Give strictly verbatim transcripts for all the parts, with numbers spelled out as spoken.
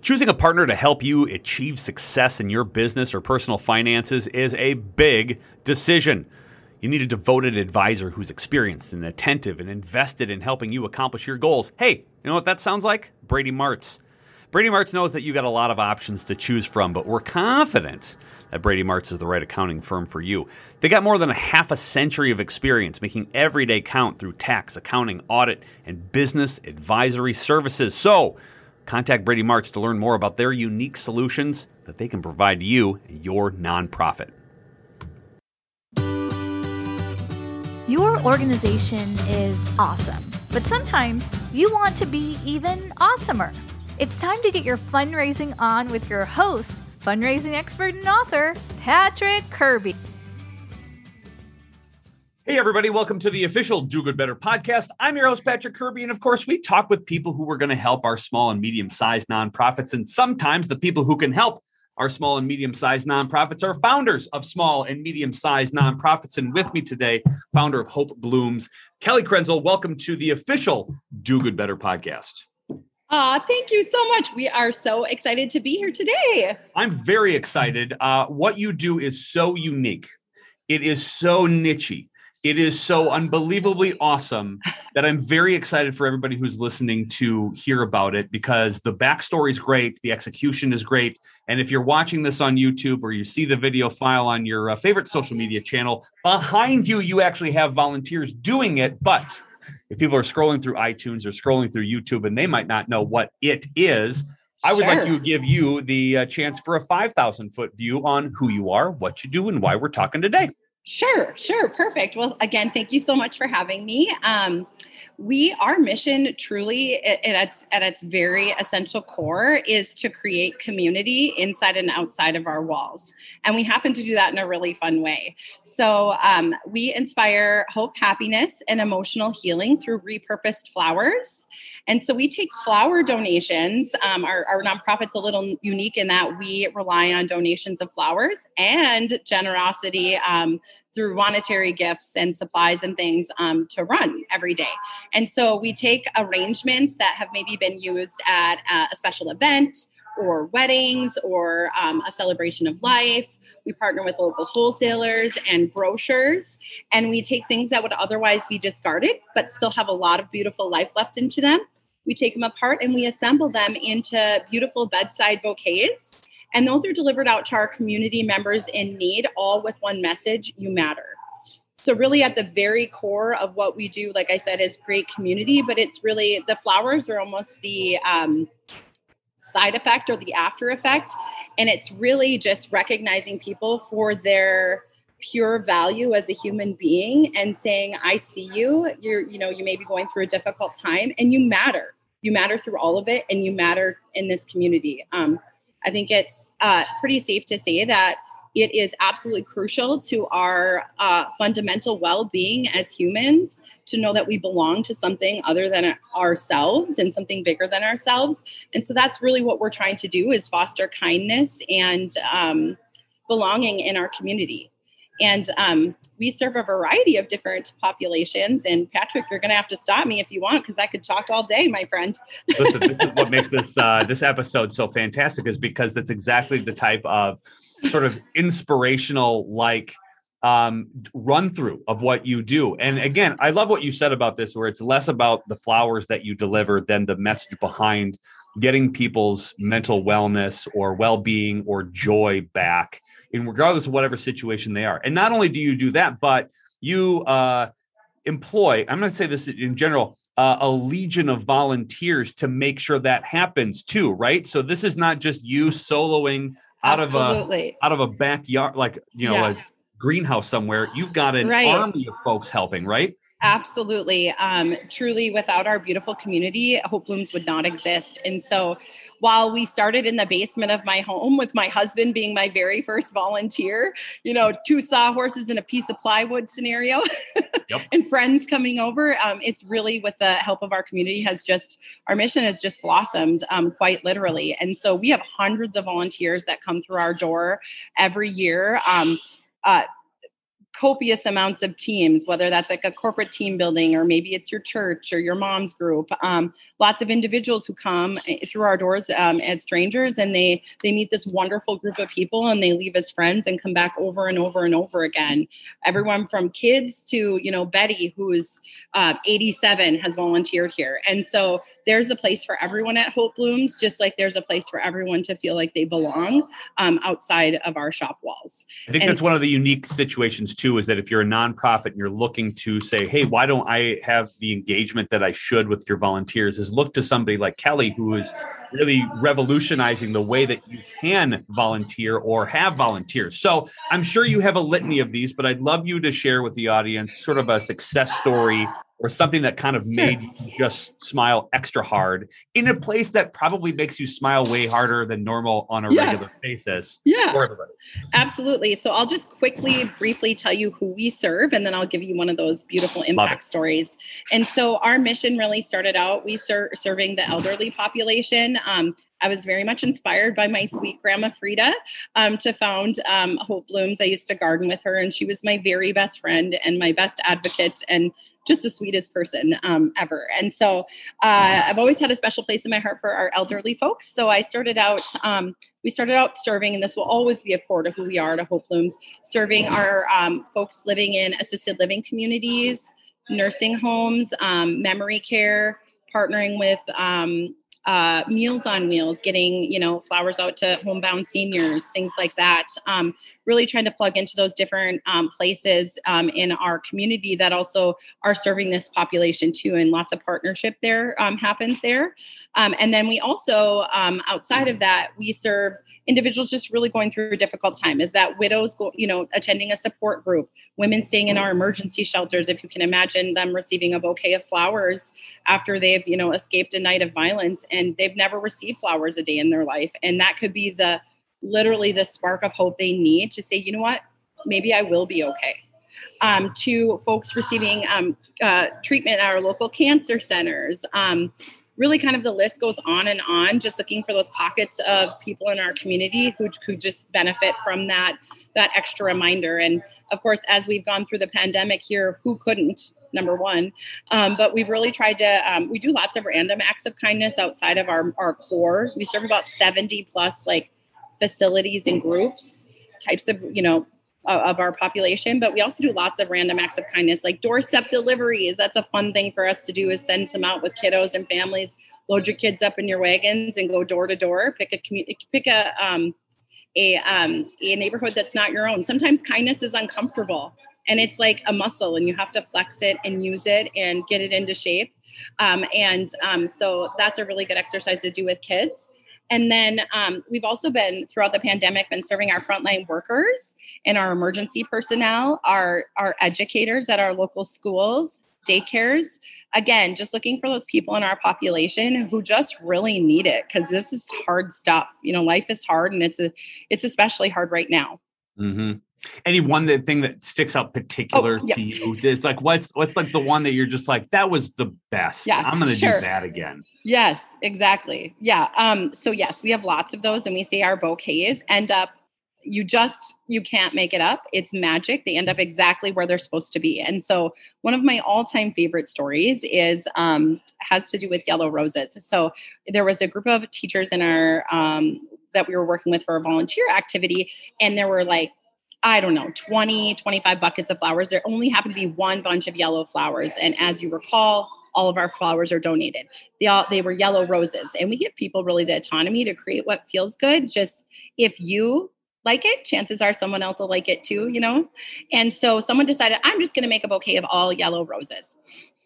Choosing a partner to help you achieve success in your business or personal finances is a big decision. You need a devoted advisor who's experienced and attentive and invested in helping you accomplish your goals. Hey, you know what that sounds like? Brady Martz. Brady Martz knows that you got a lot of options to choose from, but we're confident that Brady Martz is the right accounting firm for you. They got more than a half a century of experience making every day count through tax, accounting, audit, and business advisory services. So, contact Brady Martz to learn more about their unique solutions that they can provide you and your nonprofit. Your organization is awesome, but sometimes you want to be even awesomer. It's time to get your fundraising on with your host, fundraising expert and author, Patrick Kirby. Hey, everybody. Welcome to the official Do Good Better podcast. I'm your host, Patrick Kirby. And of course, we talk with people who are going to help our small and medium-sized nonprofits. And sometimes the people who can help our small and medium-sized nonprofits are founders of small and medium-sized nonprofits. And with me today, founder of Hope Blooms, Kelly Krenzel. Welcome to the official Do Good Better podcast. Aw, oh, thank you so much. We are so excited to be here today. I'm very excited. Uh, what you do is so unique. It is so nichey. It is so unbelievably awesome that I'm very excited for everybody who's listening to hear about it, because the backstory is great. The execution is great. And if you're watching this on YouTube or you see the video file on your uh, favorite social media channel, behind you, you actually have volunteers doing it. But if people are scrolling through iTunes or scrolling through YouTube and they might not know what it is, I would sure. like to give you the uh, chance for a five thousand foot view on who you are, what you do, and why we're talking today. Sure, sure. Perfect. Well, again, thank you so much for having me. Um, we, our mission truly at, at its, at its very essential core is to create community inside and outside of our walls. And we happen to do that in a really fun way. So um, we inspire hope, happiness, and emotional healing through repurposed flowers. And so we take flower donations. Um, our, our nonprofit's a little unique in that we rely on donations of flowers and generosity, um, through monetary gifts and supplies and things um, to run every day. And so we take arrangements that have maybe been used at uh, a special event or weddings or um, a celebration of life. We partner with local wholesalers and grocers, and we take things that would otherwise be discarded but still have a lot of beautiful life left into them. We take them apart and we assemble them into beautiful bedside bouquets. And those are delivered out to our community members in need, all with one message: you matter. So really at the very core of what we do, like I said, is create community, but it's really, the flowers are almost the um, side effect or the after effect. And it's really just recognizing people for their pure value as a human being and saying, I see you, you're, you know, you may be going through a difficult time and you matter. You matter through all of it and you matter in this community. Um, I think it's uh, pretty safe to say that it is absolutely crucial to our uh, fundamental well-being as humans to know that we belong to something other than ourselves and something bigger than ourselves. And so that's really what we're trying to do, is foster kindness and um, belonging in our community. And um, we serve a variety of different populations. And Patrick, you're going to have to stop me if you want, because I could talk all day, my friend. Listen, this is what makes this uh, this episode so fantastic, is because that's exactly the type of sort of inspirational, like, um, run through of what you do. And again, I love what you said about this, where it's less about the flowers that you deliver than the message behind getting people's mental wellness or well-being or joy back, in regardless of whatever situation they are. And not only do you do that, but you uh, employ, I'm going to say this in general, uh, a legion of volunteers to make sure that happens too, right? So this is not just you soloing out Absolutely. of a out of a backyard, like, you know, yeah. a greenhouse somewhere. You've got an right. army of folks helping, right? Absolutely. Um, truly, without our beautiful community, Hope Blooms would not exist. And so while we started in the basement of my home with my husband being my very first volunteer, you know, two sawhorses and a piece of plywood scenario yep. and friends coming over, um, it's really with the help of our community has just, our mission has just blossomed um, quite literally. And so we have hundreds of volunteers that come through our door every year. Um, uh, copious amounts of teams, whether that's like a corporate team building, or maybe it's your church or your mom's group. Um, lots of individuals who come through our doors um, as strangers, and they they meet this wonderful group of people, and they leave as friends and come back over and over and over again. Everyone from kids to, you know, Betty, who is uh, eighty-seven, has volunteered here. And so there's a place for everyone at Hope Blooms, just like there's a place for everyone to feel like they belong um, outside of our shop walls. I think and that's one of the unique situations too. Too, is that if you're a nonprofit and you're looking to say, hey, why don't I have the engagement that I should with your volunteers, is look to somebody like Kelly, who is really revolutionizing the way that you can volunteer or have volunteers. So I'm sure you have a litany of these, but I'd love you to share with the audience sort of a success story or something that kind of made you just smile extra hard in a place that probably makes you smile way harder than normal on a yeah. regular basis. Yeah, for everybody. Absolutely. So I'll just quickly, briefly tell you who we serve, and then I'll give you one of those beautiful impact stories. And so our mission really started out, we ser- serving the elderly population. Um, I was very much inspired by my sweet grandma, Frida, um, to found um, Hope Blooms. I used to garden with her, and she was my very best friend and my best advocate, and just the sweetest person um, ever. And so uh, I've always had a special place in my heart for our elderly folks. So I started out, um, we started out serving, and this will always be a core to who we are to Hope Blooms, serving our um, folks living in assisted living communities, nursing homes, um, memory care, partnering with um, uh, Meals on Wheels, getting, you know, flowers out to homebound seniors, things like that. Um, really trying to plug into those different um, places um, in our community that also are serving this population too. And lots of partnership there um, happens there. Um, and then we also, um, outside of that, we serve individuals just really going through a difficult time. Is that widows, go, you know, attending a support group, women staying in our emergency shelters, if you can imagine them receiving a bouquet of flowers after they've, you know, escaped a night of violence, and they've never received flowers a day in their life. And that could be the literally the spark of hope they need to say, you know what, maybe I will be okay. Um, to folks receiving um, uh, treatment at our local cancer centers. Um, really kind of the list goes on and on, just looking for those pockets of people in our community who could just benefit from that, that extra reminder. And of course, as we've gone through the pandemic here, who couldn't? Number one. Um, but we've really tried to, um, we do lots of random acts of kindness outside of our, our core. We serve about seventy plus like facilities and groups, types of, you know, uh, of our population. But we also do lots of random acts of kindness, like doorstep deliveries. That's a fun thing for us to do, is send some out with kiddos and families, load your kids up in your wagons and go door to door, pick a community, pick a, um, a, um, a neighborhood that's not your own. Sometimes kindness is uncomfortable. And it's like a muscle, and you have to flex it and use it and get it into shape. Um, and um, so that's a really good exercise to do with kids. And then um, we've also been, throughout the pandemic, been serving our frontline workers and our emergency personnel, our, our educators at our local schools, daycares. Again, just looking for those people in our population who just really need it, because this is hard stuff. You know, life is hard, and it's a, it's especially hard right now. Mm-hmm. Any one that thing that sticks out particular oh, yeah. to you is like, what's, what's like the one that you're just like, that was the best. Yeah, I'm going to sure. do that again. Yes, exactly. Yeah. Um, so yes, we have lots of those, and we say our bouquets end up, you just, you can't make it up. It's magic. They end up exactly where they're supposed to be. And so one of my all-time favorite stories is, um, has to do with yellow roses. So there was a group of teachers in our, um, that we were working with for a volunteer activity. And there were like, I don't know, twenty, twenty-five buckets of flowers. There only happened to be one bunch of yellow flowers. And as you recall, all of our flowers are donated. They all, they were yellow roses. And we give people really the autonomy to create what feels good. Just if you like it, chances are someone else will like it too, you know? And so someone decided, I'm just going to make a bouquet of all yellow roses.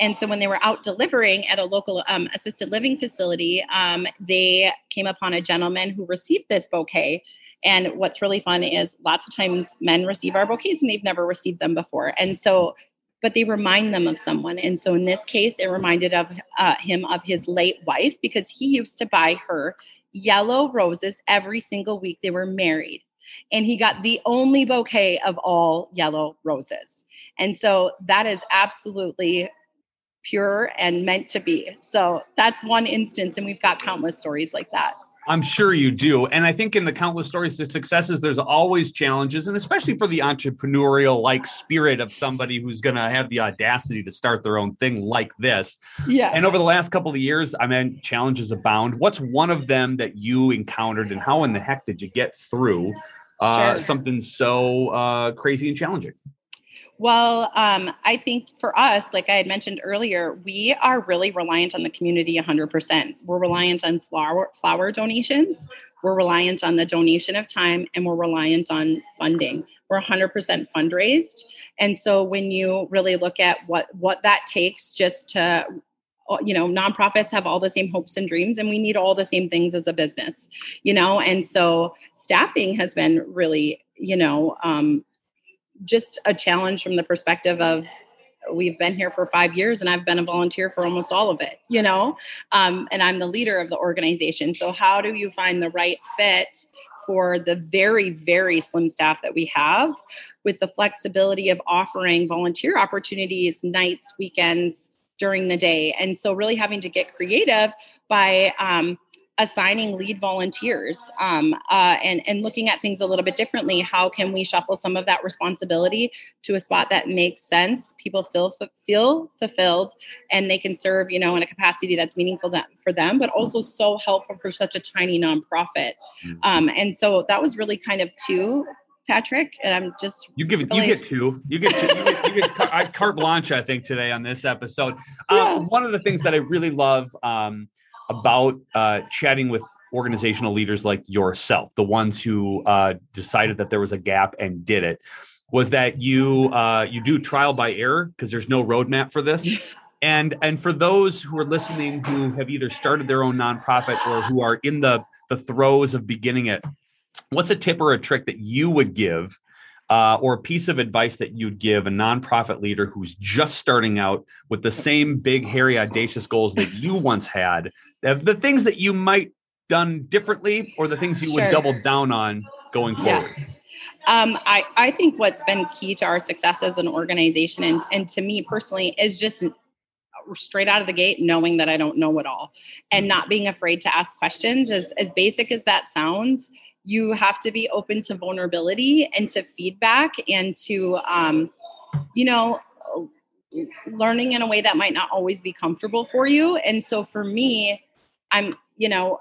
And so when they were out delivering at a local um, assisted living facility, um, they came upon a gentleman who received this bouquet. And what's really fun is lots of times men receive our bouquets and they've never received them before. And so, but they remind them of someone. And so in this case, it reminded of uh, him of his late wife, because he used to buy her yellow roses every single week they were married. And he got the only bouquet of all yellow roses. And so that is absolutely pure and meant to be. So that's one instance. And we've got countless stories like that. I'm sure you do. And I think in the countless stories, the successes, there's always challenges, and especially for the entrepreneurial like spirit of somebody who's going to have the audacity to start their own thing like this. Yeah. And over the last couple of years, I mean, challenges abound. What's one of them that you encountered, and how in the heck did you get through uh, sure. something so uh, crazy and challenging? Well, um, I think for us, like I had mentioned earlier, we are really reliant on the community one hundred percent. We're reliant on flower, flower donations. We're reliant on the donation of time, and we're reliant on funding. We're one hundred percent fundraised. And so when you really look at what, what that takes just to, you know, nonprofits have all the same hopes and dreams, and we need all the same things as a business, you know? And so staffing has been really, you know, um, just a challenge from the perspective of we've been here for five years and I've been a volunteer for almost all of it, you know, um, and I'm the leader of the organization. So how do you find the right fit for the very, very slim staff that we have, with the flexibility of offering volunteer opportunities, nights, weekends, during the day? And so really having to get creative by, um, assigning lead volunteers um, uh, and, and looking at things a little bit differently. How can we shuffle some of that responsibility to a spot that makes sense? People feel feel fulfilled, and they can serve, you know, in a capacity that's meaningful that, for them, but also so helpful for such a tiny nonprofit. Um, and so that was really kind of two, Patrick, and I'm just you give it. Really... You get two. You get two. You get, you get car- carte blanche, I think, today on this episode. Um, yeah. One of the things that I really love. Um, about uh, chatting with organizational leaders like yourself, the ones who uh, decided that there was a gap and did it, was that you uh, you do trial by error, because there's no roadmap for this. And and for those who are listening who have either started their own nonprofit or who are in the, the throes of beginning it, what's a tip or a trick that you would give uh, or a piece of advice that you'd give a nonprofit leader who's just starting out with the same big, hairy, audacious goals that you once had, the things that you might done differently or the things you sure. would double down on going forward? Yeah. Um, I, I think what's been key to our success as an organization and, and to me personally is just straight out of the gate, knowing that I don't know it all and not being afraid to ask questions. As, as basic as that sounds, you have to be open to vulnerability and to feedback and to, um, you know, learning in a way that might not always be comfortable for you. And so for me, I'm, you know,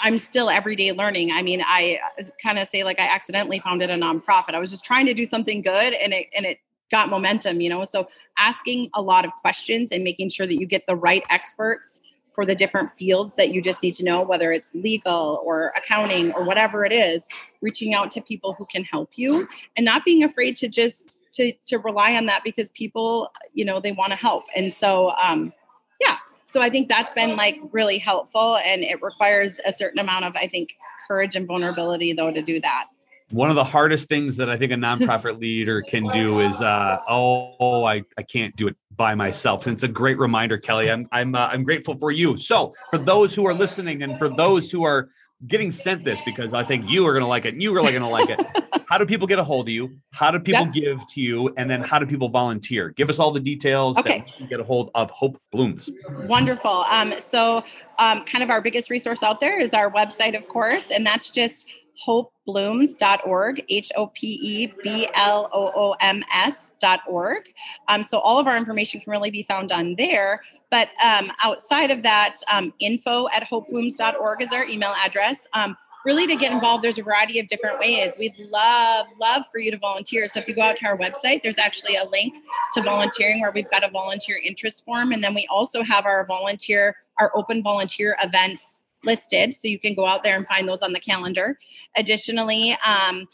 I'm still everyday learning. I mean, I kind of say like I accidentally founded a nonprofit. I was just trying to do something good and it, and it got momentum, you know, so asking a lot of questions and making sure that you get the right experts for the different fields that you just need to know, whether it's legal or accounting or whatever it is, reaching out to people who can help you and not being afraid to just to to rely on that, because people, you know, they want to help. And so, um, yeah, so I think that's been like really helpful, and it requires a certain amount of, I think, courage and vulnerability though to do that. One of the hardest things that I think a nonprofit leader can do is, uh, oh, oh I, I can't do it by myself. And it's a great reminder, Kelly. I'm I'm uh, I'm grateful for you. So for those who are listening and for those who are getting sent this, because I think you are going to like it and you are going to like it. How do people get a hold of you? How do people yeah. give to you? And then how do people volunteer? Give us all the details okay. that we can get a hold of Hope Blooms. Wonderful. Um, so um, kind of our biggest resource out there is our website, of course, and that's just hope blooms dot org, H O P E B L O O M S dot org. Um, so all of our information can really be found on there. But um, outside of that, um, info at hope blooms dot org is our email address. Um, really to get involved, there's a variety of different ways. We'd love, love for you to volunteer. So if you go out to our website, there's actually a link to volunteering where we've got a volunteer interest form. And then we also have our volunteer, our open volunteer events listed. So you can go out there and find those on the calendar. Additionally, um,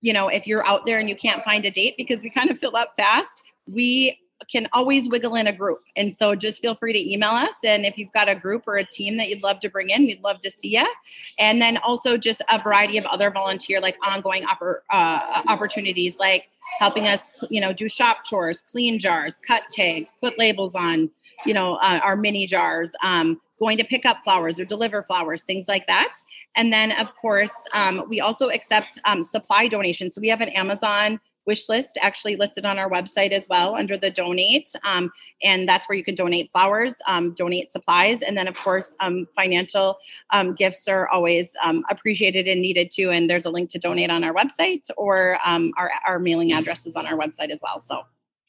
you know, if you're out there and you can't find a date because we kind of fill up fast, we can always wiggle in a group. And so just feel free to email us. And if you've got a group or a team that you'd love to bring in, we'd love to see you. And then also just a variety of other volunteer, like ongoing oppor- uh, opportunities, like helping us, you know, do shop chores, clean jars, cut tags, put labels on, you know, uh, our mini jars, um, going to pick up flowers or deliver flowers, things like that. And then of course, um, we also accept um, supply donations. So we have an Amazon wish list actually listed on our website as well under the donate. Um, and that's where you can donate flowers, um, donate supplies. And then of course, um, financial um, gifts are always um, appreciated and needed too. And there's a link to donate on our website, or um, our, our mailing address is on our website as well. So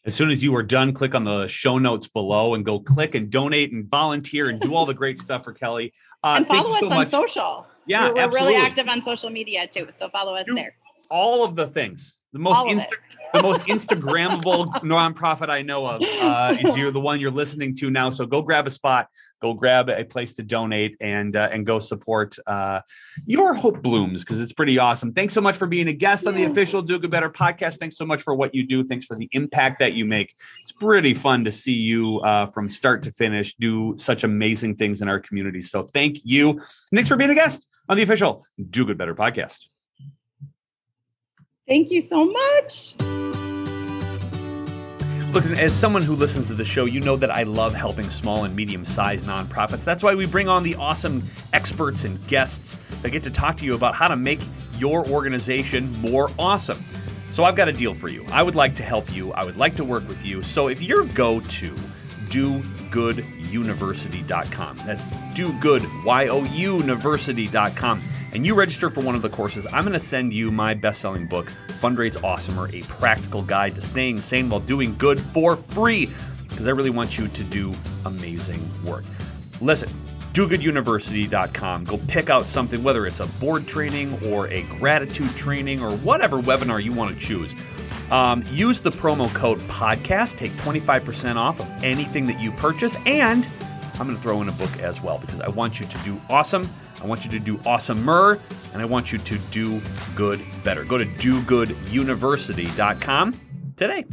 as soon as you are done, click on the show notes below and go click and donate and volunteer and do all the great stuff for Kelly. Uh, and follow us so on much. Social. Yeah, We're, we're absolutely. really active on social media too. So follow us do there. All of the things. The most Insta- the most Instagrammable nonprofit I know of uh, is you're the one you're listening to now. So go grab a spot, go grab a place to donate, and uh, and go support uh, your Hope Blooms, because it's pretty awesome. Thanks so much for being a guest yeah. on the official Do Good Better podcast. Thanks so much for what you do. Thanks for the impact that you make. It's pretty fun to see you uh, from start to finish do such amazing things in our community. So thank you. And thanks for being a guest on the official Do Good Better podcast. Thank you so much. Look, as someone who listens to the show, you know that I love helping small and medium-sized nonprofits. That's why we bring on the awesome experts and guests that get to talk to you about how to make your organization more awesome. So I've got a deal for you. I would like to help you. I would like to work with you. So if you're go to do good university dot com, that's dogood, Y O U, university dot com, and you register for one of the courses, I'm going to send you my best-selling book, Fundraise Awesomer, a practical guide to staying sane while doing good, for free, because I really want you to do amazing work. Listen, do good university dot com. Go pick out something, whether it's a board training or a gratitude training or whatever webinar you want to choose. Um, use the promo code podcast. Take twenty-five percent off of anything that you purchase, and I'm going to throw in a book as well, because I want you to do awesome. I want you to do awesomer, and I want you to do good better. Go to do good university dot com today.